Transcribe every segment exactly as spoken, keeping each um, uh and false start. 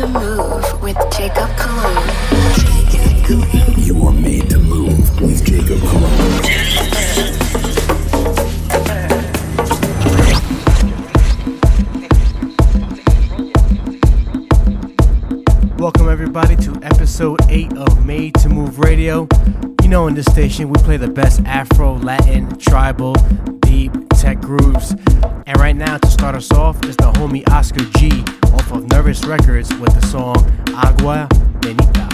to move with Jacob Cologne. You are made to move with Jacob Cologne. Welcome everybody to episode eight of Made to Move Radio. You know, in this station we play the best Afro, Latin, tribal, deep, tech grooves. And right now to start us off is the homie Oscar G off of Nervous Records with the song Agua Benita.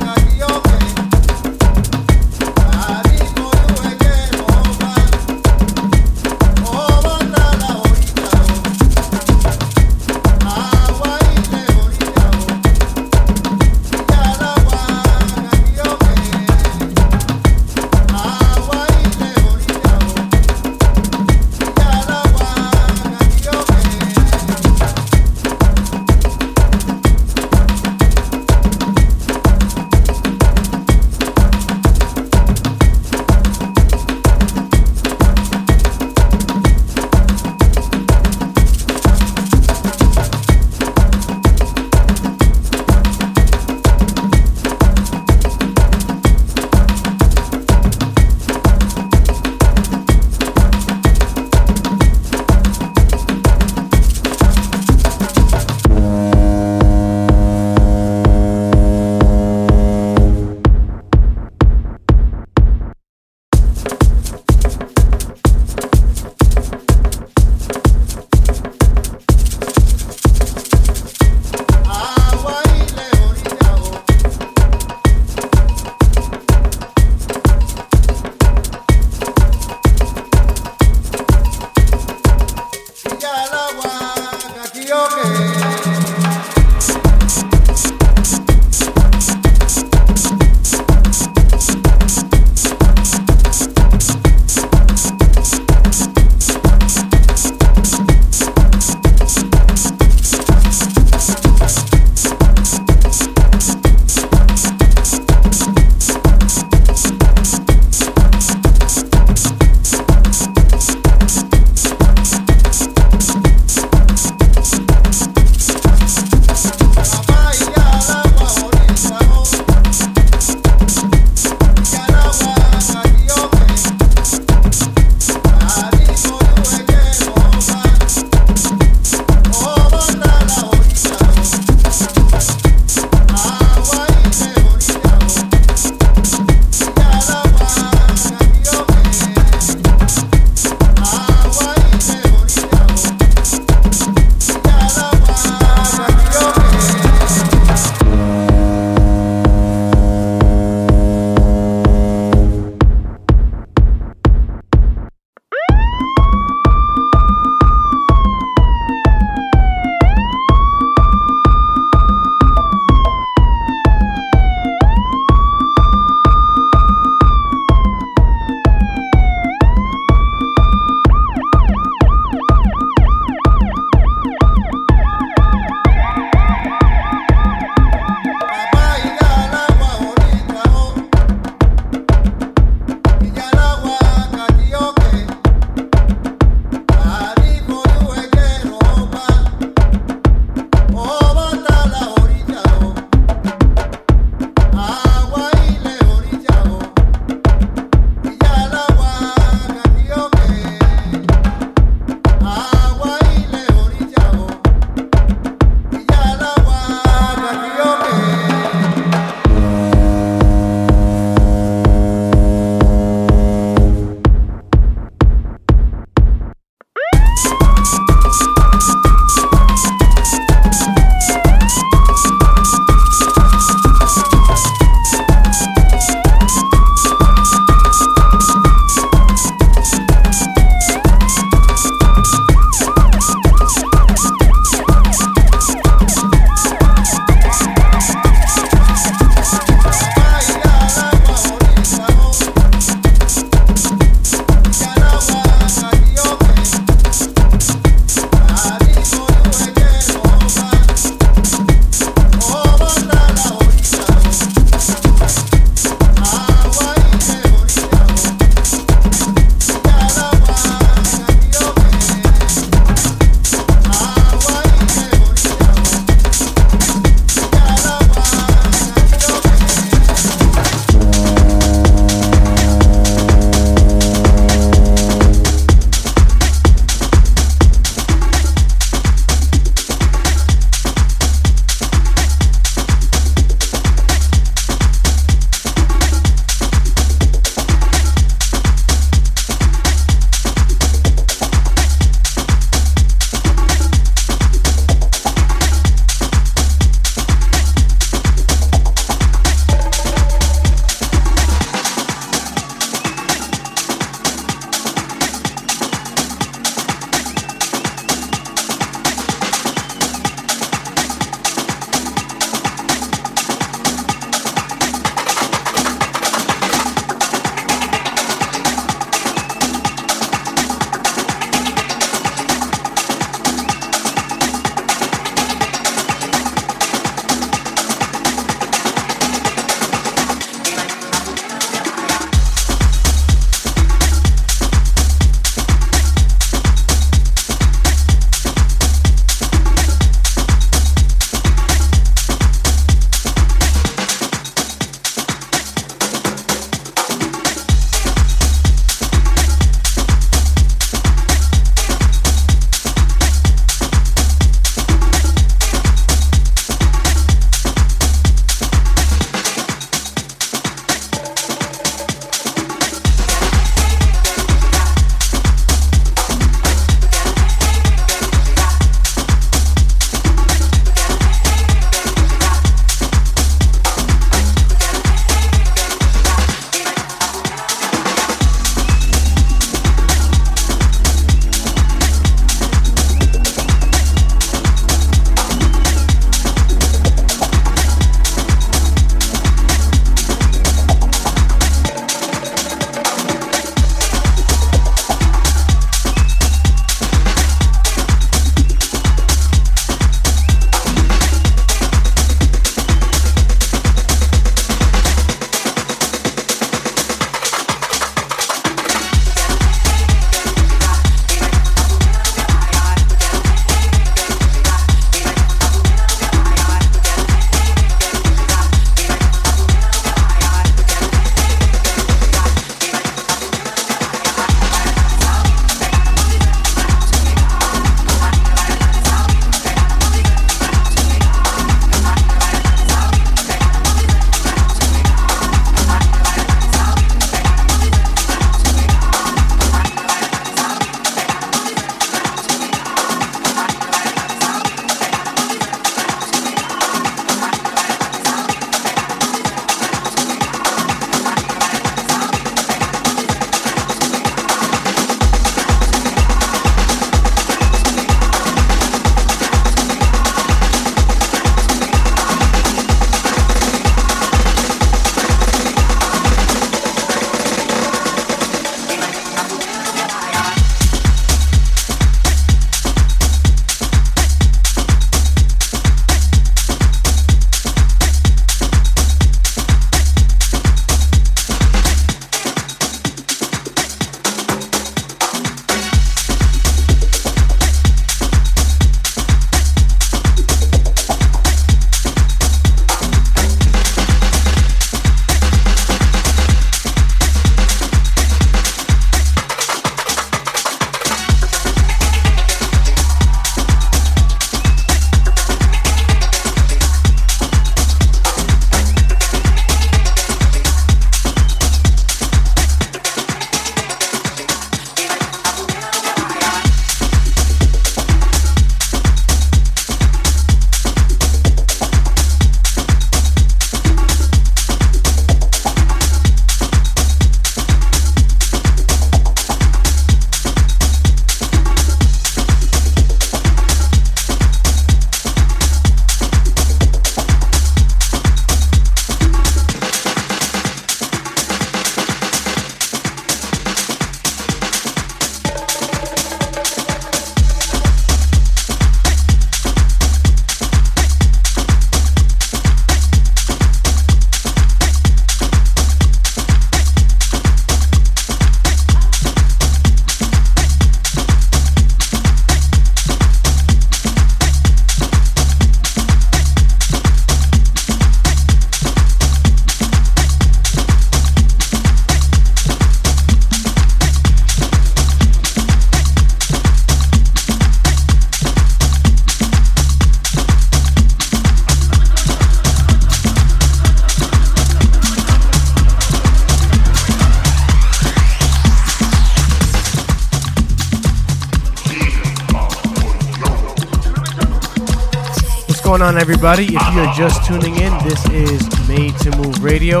going on, everybody? If you're just tuning in, this is Made to Move Radio.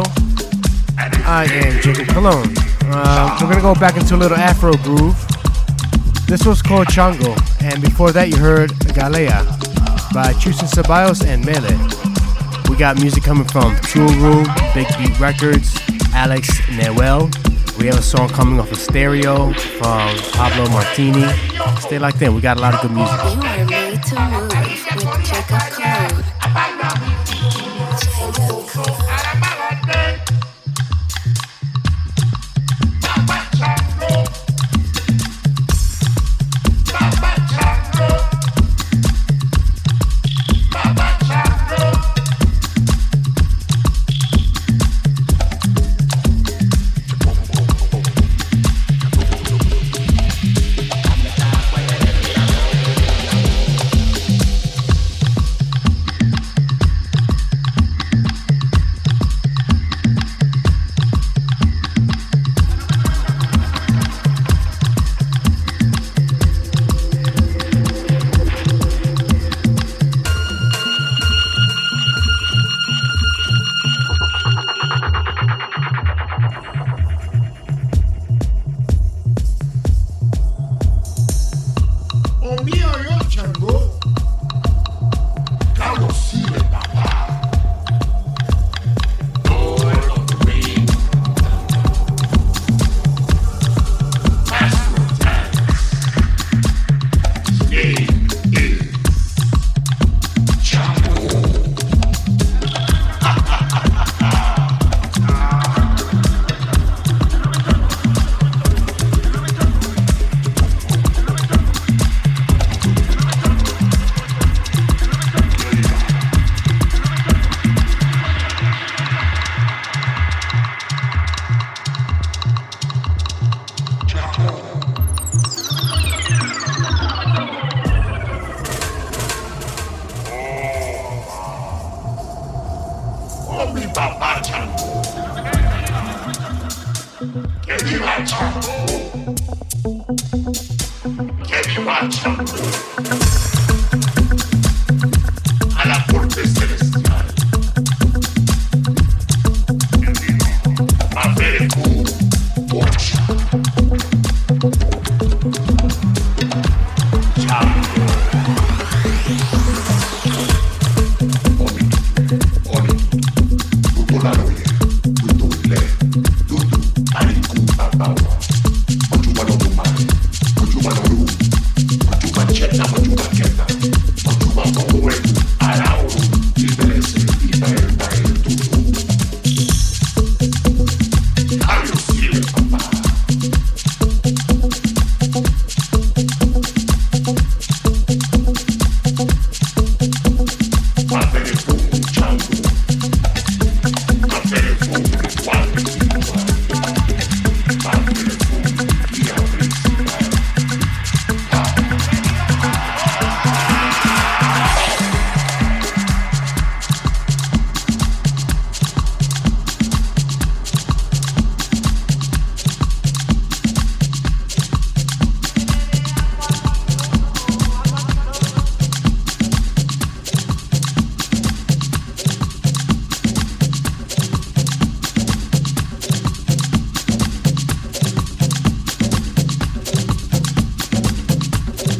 I am Jacob Cologne. Uh, we're going to go back into a little Afro groove. This was called Chango, and before that you heard Galea by Chusin Ceballos and Mele. We got music coming from Tool Room, Big Beat Records, Alex Newell. We have a song coming off of Stereo from Pablo Martini. Stay like that. We got a lot of good music.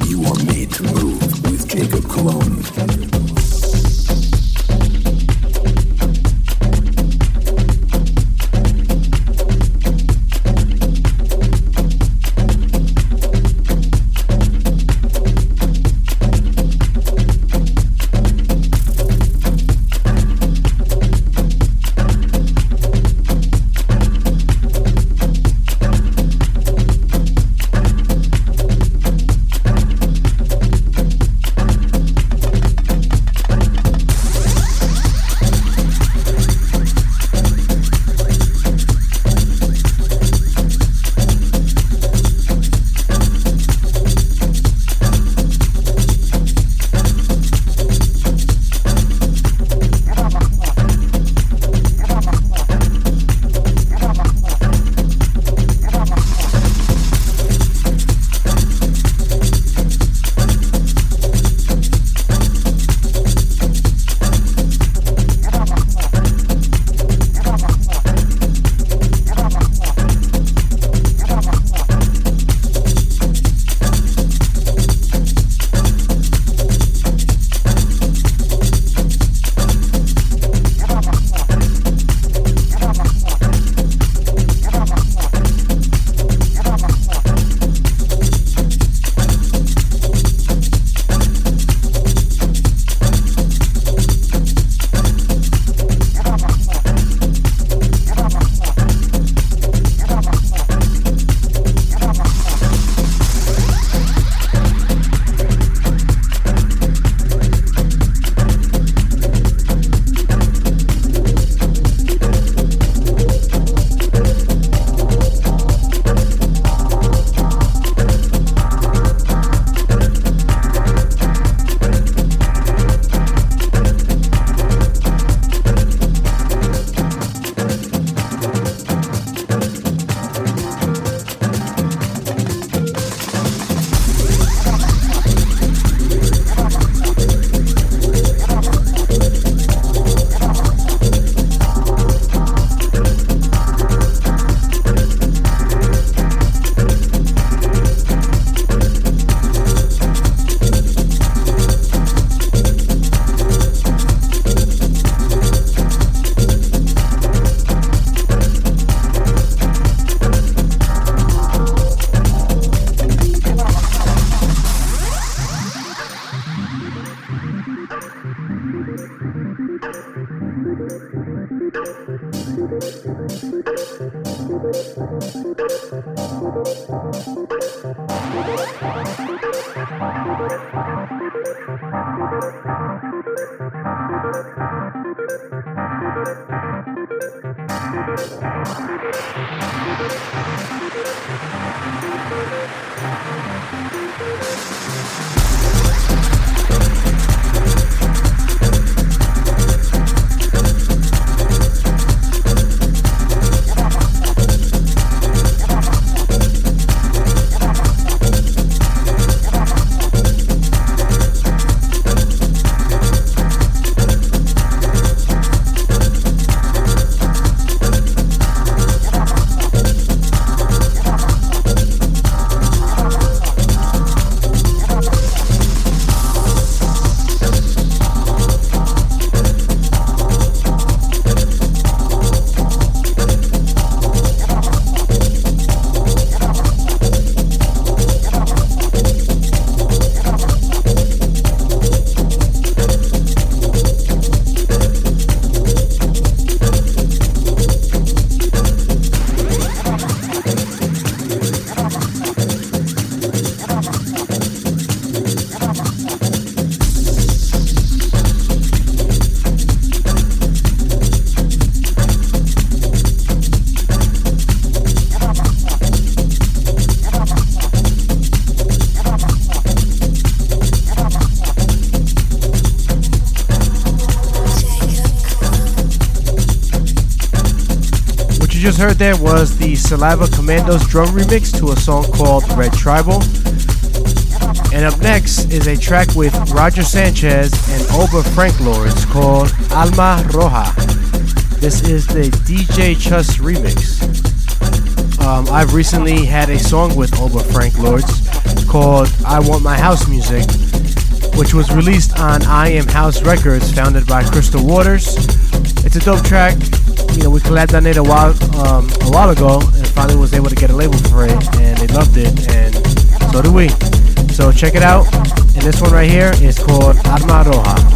You are made to move with Jacob Cologne. Heard there was the Saliva Commandos drum remix to a song called Red Tribal. And up next is a track with Roger Sanchez and Oba Frank Lords called Alma Roja. This is the D J Chuss remix. Um, I've recently had a song with Oba Frank Lords called I Want My House Music, which was released on I Am House Records, founded by Crystal Waters. It's a dope track. You know, we collabed on it a while, um, a while ago, and finally was able to get a label for it, and they loved it, and so do we. So check it out, and this one right here is called Alma Roja.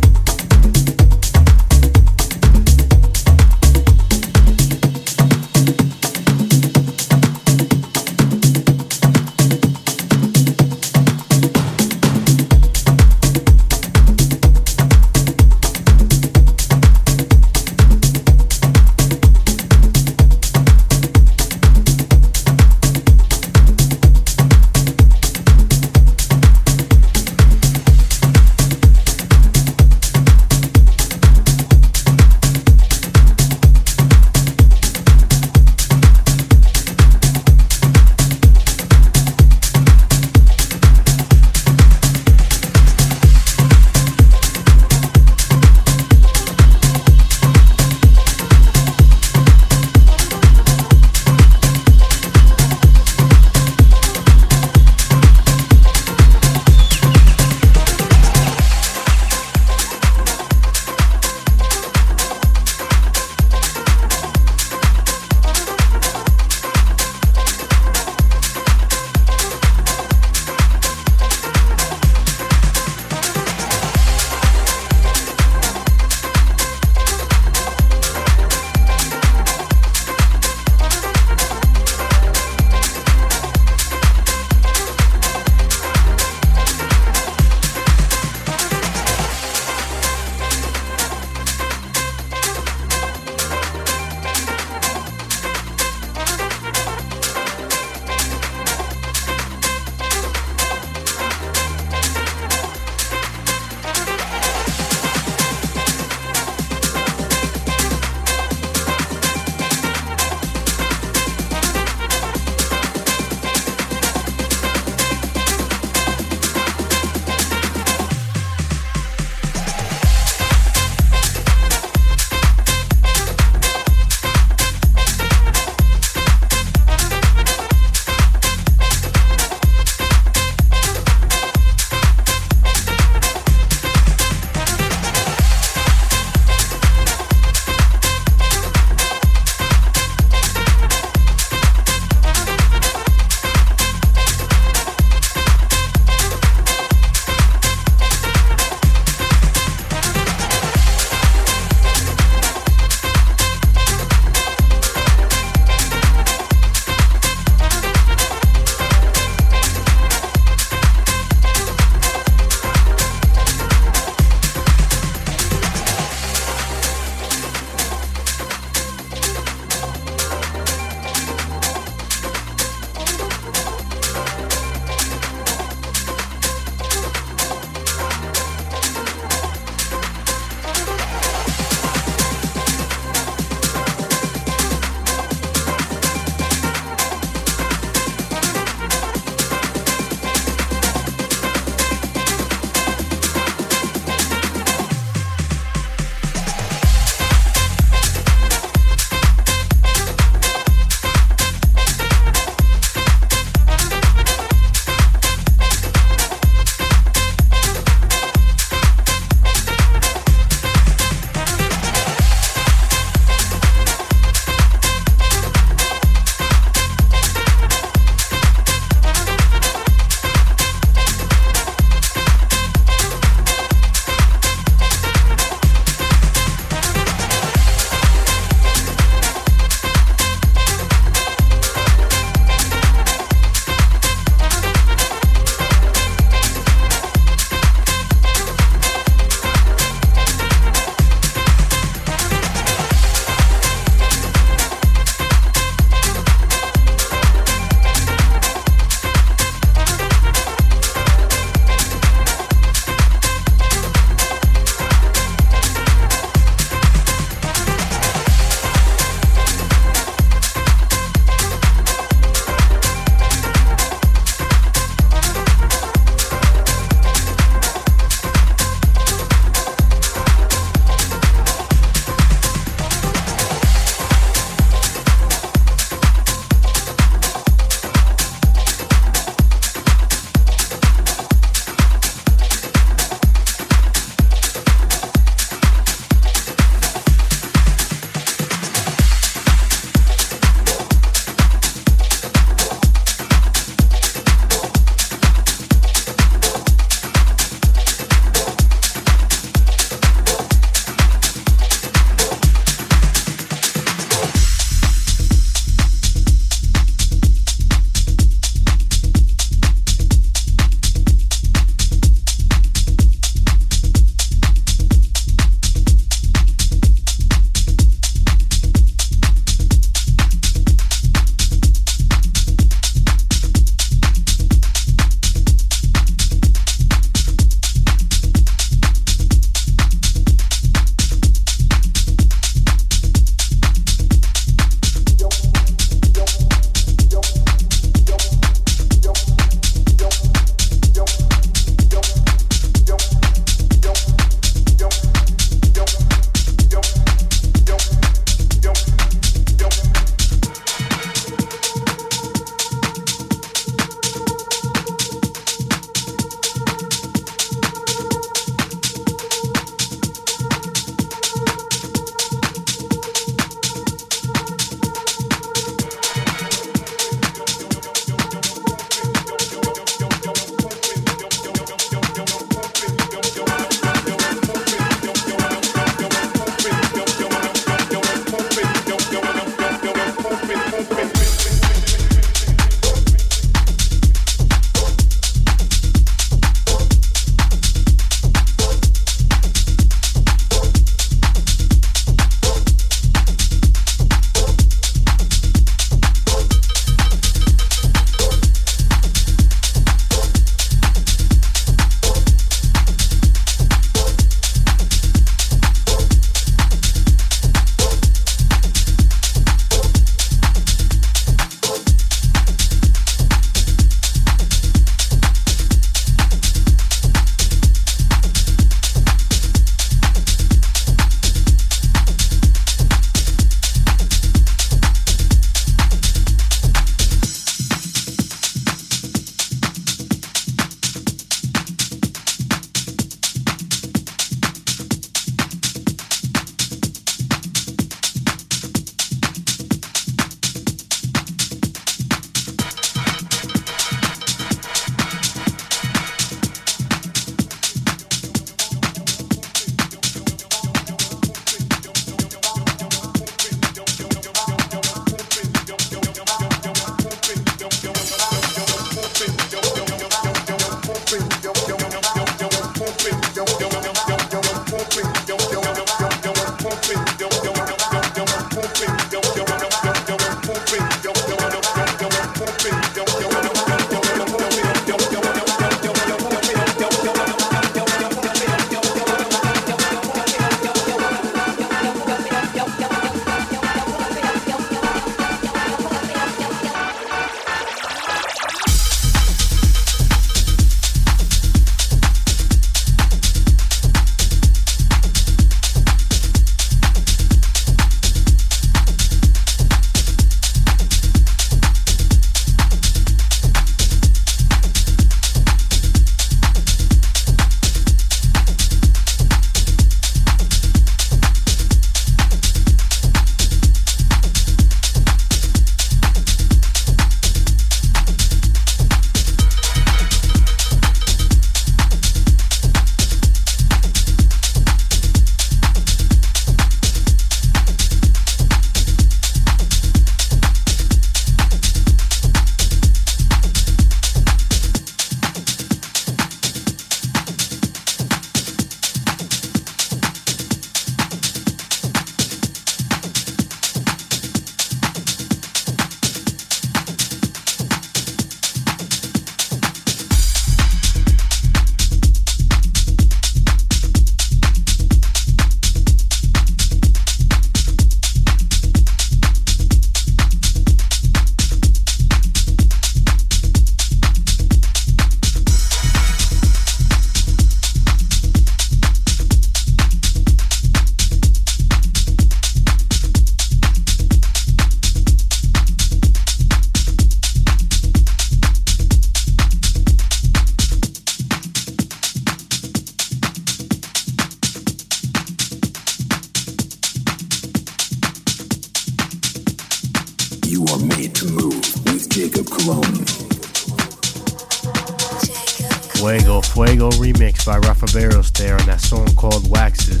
Fuego, Fuego remix by Rafa Barros there on that song called Waxes.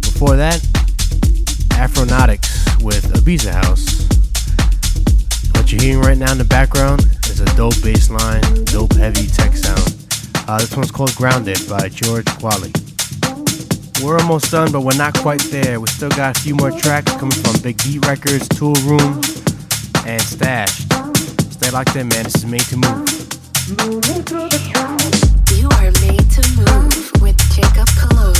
Before that, Afronautics with Ibiza House. What you're hearing right now in the background is a dope bass line, dope heavy tech sound. Uh, this one's called Grounded by George Quali. We're almost done, but we're not quite there. We still got a few more tracks coming from Big Beat Records, Tool Room, and Stash. Stay locked in, man. This is Made to Move. You are made to move with Jacob Cologne.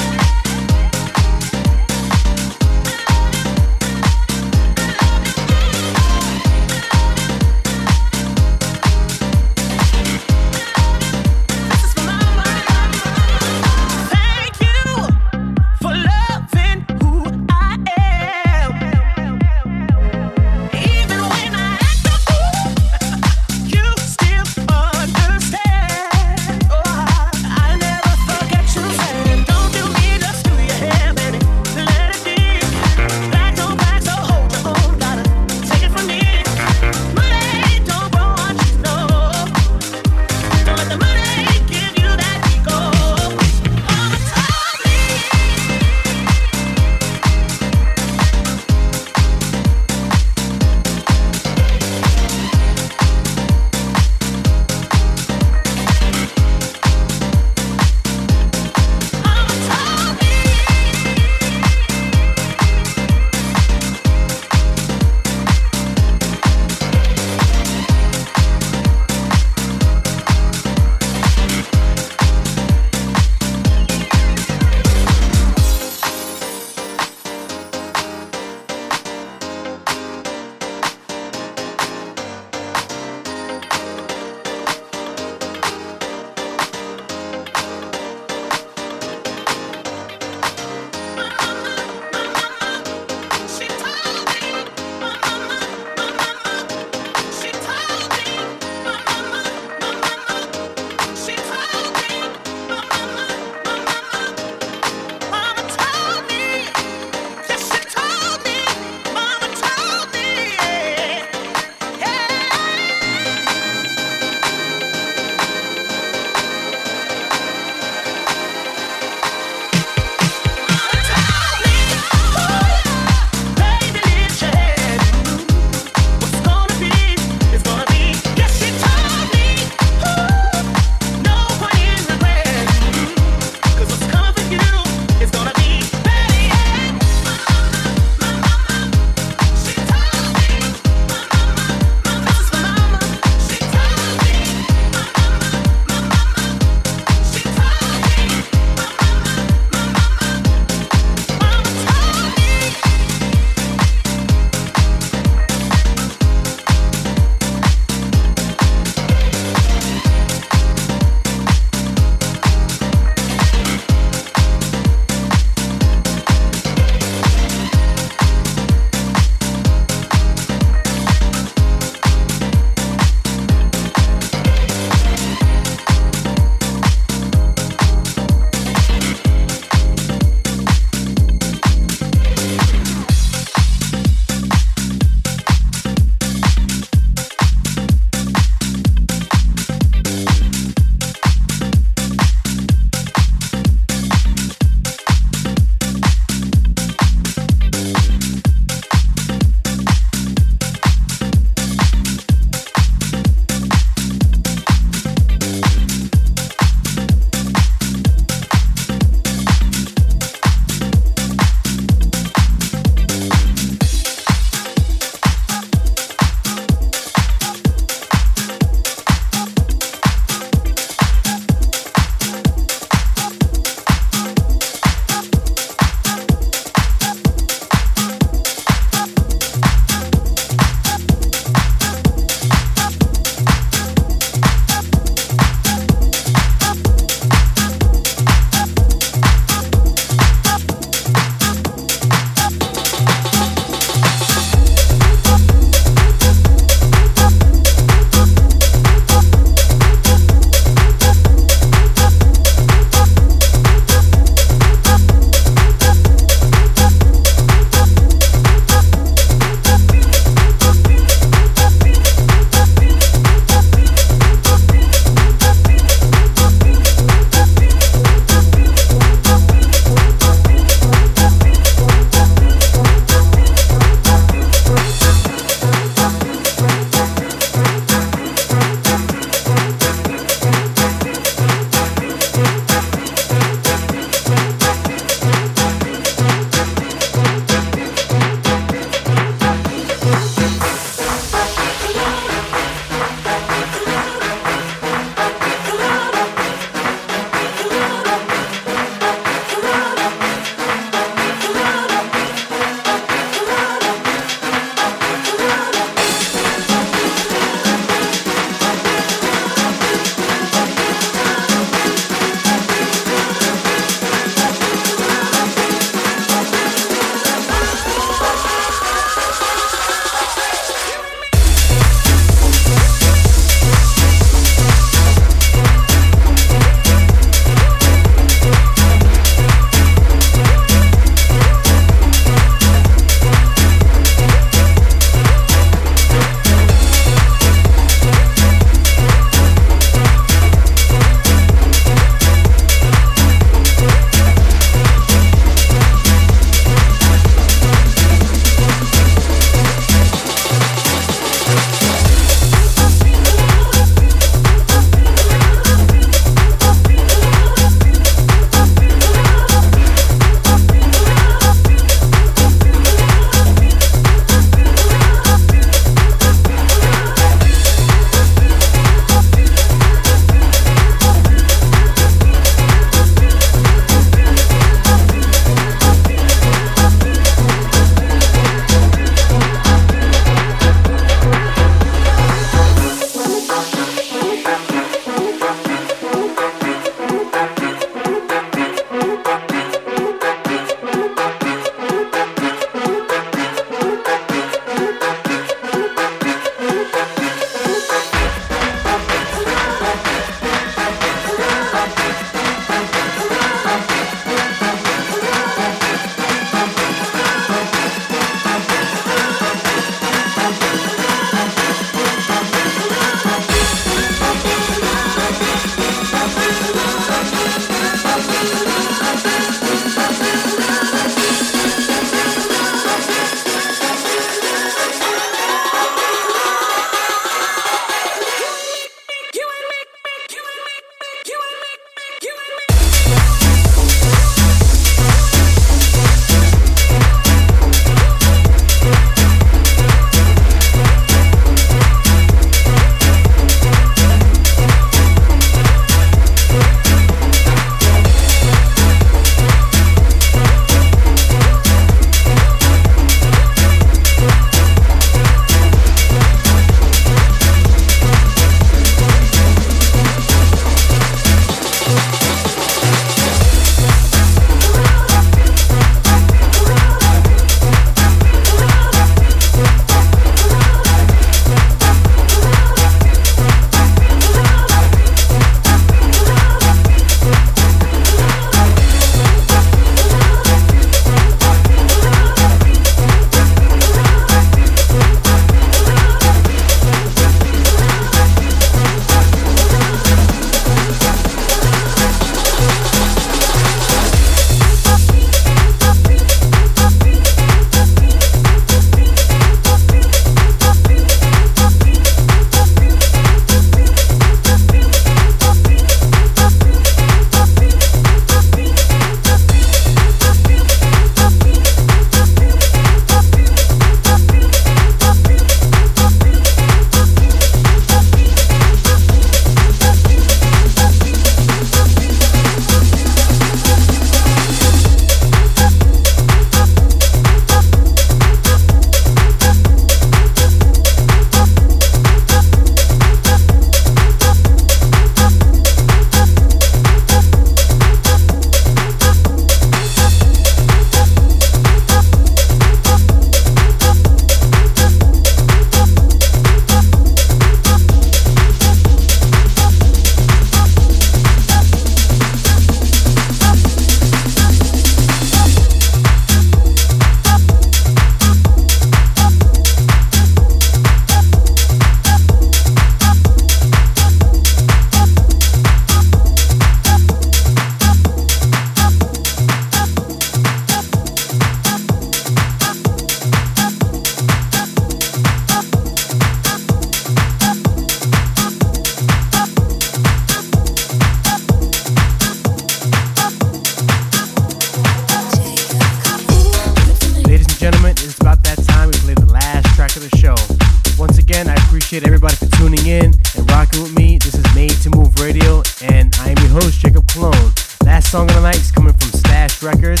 appreciate everybody for tuning in and rocking with me. This is Made to Move Radio, and I am your host, Jacob Cologne. Last song of the night is coming from Stash Records.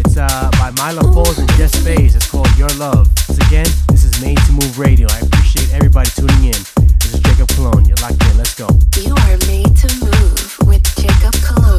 It's uh, by Milo Falls and Jess Faze. It's called Your Love. Once again, this is Made to Move Radio. I appreciate everybody tuning in. This is Jacob Cologne. You're locked in. Let's go. You are made to move with Jacob Cologne.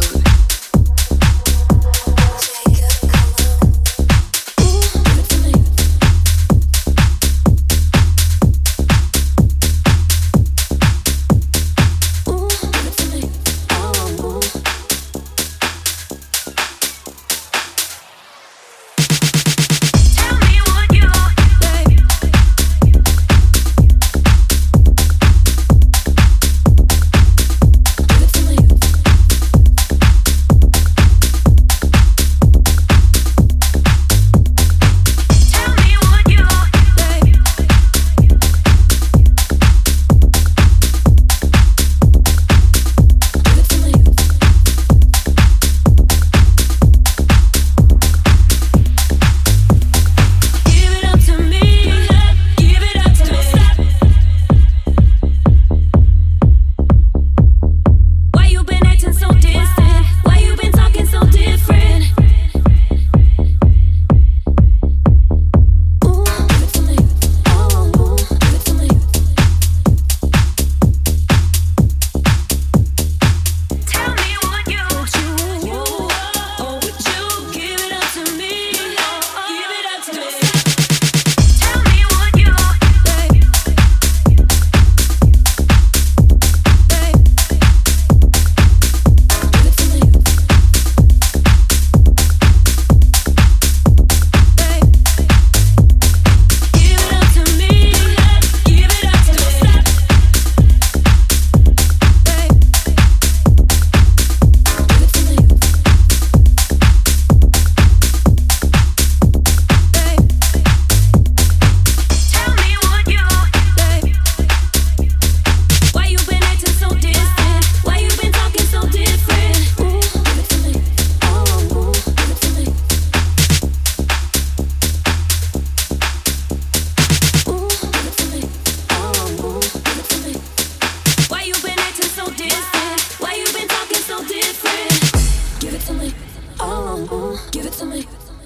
Give it to me.